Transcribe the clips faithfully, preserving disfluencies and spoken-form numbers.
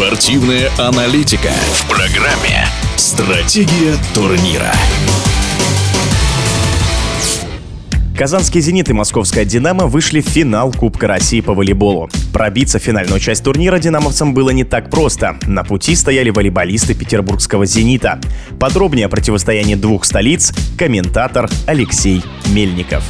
Спортивная аналитика в программе «Стратегия турнира». Казанский «Зенит» и московская «Динамо» вышли в финал Кубка России по волейболу. Пробиться в финальную часть турнира динамовцам было не так просто. На пути стояли волейболисты петербургского «Зенита». Подробнее о противостоянии двух столиц комментатор Алексей Мельников.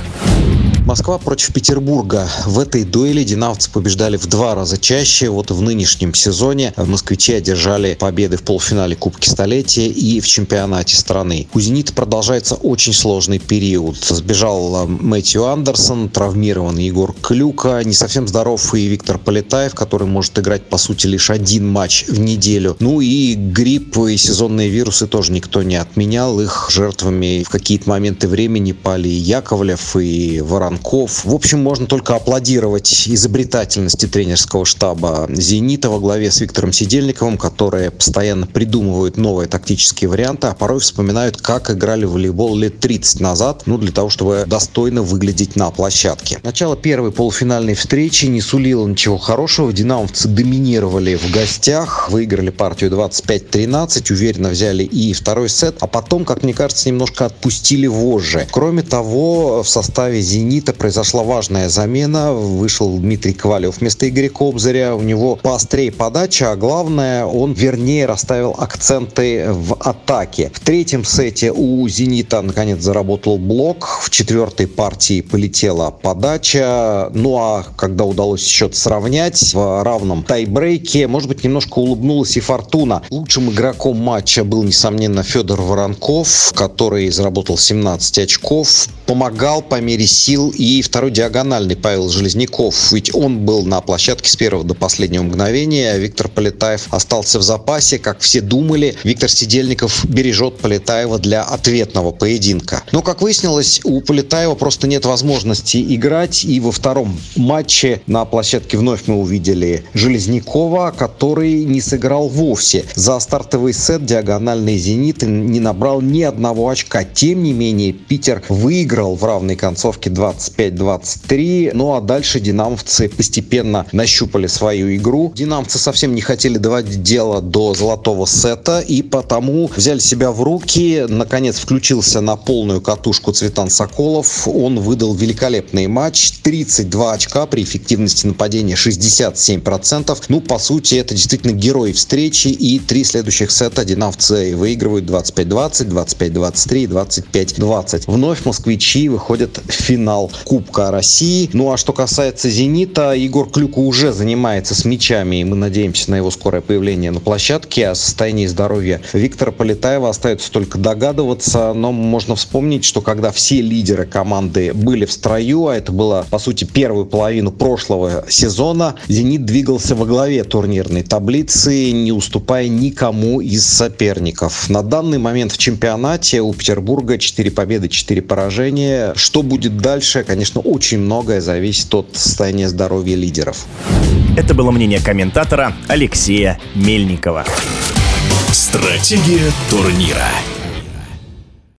Москва против Петербурга. В этой дуэли динамовцы побеждали в два раза чаще. Вот в нынешнем сезоне москвичи одержали победы в полуфинале Кубки Столетия и в чемпионате страны. У «Зенита» продолжается очень сложный период. Сбежал Мэтью Андерсон, травмирован Егор Клюка, не совсем здоров и Виктор Полетаев, который может играть, по сути, лишь один матч в неделю. Ну и грипп и сезонные вирусы тоже никто не отменял. Их жертвами в какие-то моменты времени пали и Яковлев, и Воронков. В общем, можно только аплодировать изобретательности тренерского штаба «Зенита» во главе с Виктором Сидельниковым, которые постоянно придумывают новые тактические варианты, а порой вспоминают, как играли в волейбол лет тридцать назад, ну, для того, чтобы достойно выглядеть на площадке. Начало первой полуфинальной встречи не сулило ничего хорошего. Динамовцы доминировали в гостях, выиграли партию двадцать пять тринадцать, уверенно взяли и второй сет, а потом, как мне кажется, немножко отпустили вожжи. Кроме того, в составе «Зенита» произошла важная замена. Вышел Дмитрий Ковалев вместо Игоря Кобзаря. У него поострее подача, а главное, он вернее расставил акценты в атаке. В третьем сете у «Зенита» наконец заработал блок. В четвертой партии полетела подача. Ну а когда удалось счет сравнять в равном тайбрейке, может быть, немножко улыбнулась и фортуна. Лучшим игроком матча был, несомненно, Федор Воронков, который заработал семнадцать очков. Помогал по мере сил и второй диагональный Павел Железняков, ведь он был на площадке с первого до последнего мгновения. Виктор Полетаев остался в запасе, как все думали. Виктор Сидельников бережет Полетаева для ответного поединка. Но, как выяснилось, у Полетаева просто нет возможности играть, и во втором матче на площадке вновь мы увидели Железнякова, который не сыграл вовсе. За стартовый сет диагональный «Зенит» не набрал ни одного очка. Тем не менее, Питер выиграл в равной концовке двадцать пять двадцать три. Ну а дальше динамовцы постепенно нащупали свою игру. Динамовцы совсем не хотели доводить дело до золотого сета и потому взяли себя в руки. Наконец включился на полную катушку Цветан Соколов. Он выдал великолепный матч. тридцать два очка при эффективности нападения шестьдесят семь процентов. Ну, по сути, это действительно герой встречи. И три следующих сета динамовцы выигрывают двадцать пять двадцать, двадцать пять двадцать три, двадцать пять двадцать. Вновь москвичи выходят в финал Кубка России. Ну а что касается «Зенита», Егор Клюка уже занимается с мячами, и мы надеемся на его скорое появление на площадке. О состоянии здоровья Виктора Полетаева остается только догадываться, но можно вспомнить, что когда все лидеры команды были в строю, а это было, по сути, первую половину прошлого сезона, «Зенит» двигался во главе турнирной таблицы, не уступая никому из соперников. На данный момент в чемпионате у Петербурга четыре победы, четыре поражения. Что будет дальше? Конечно, очень многое зависит от состояния здоровья лидеров. Это было мнение комментатора Алексея Мельникова. Стратегия турнира.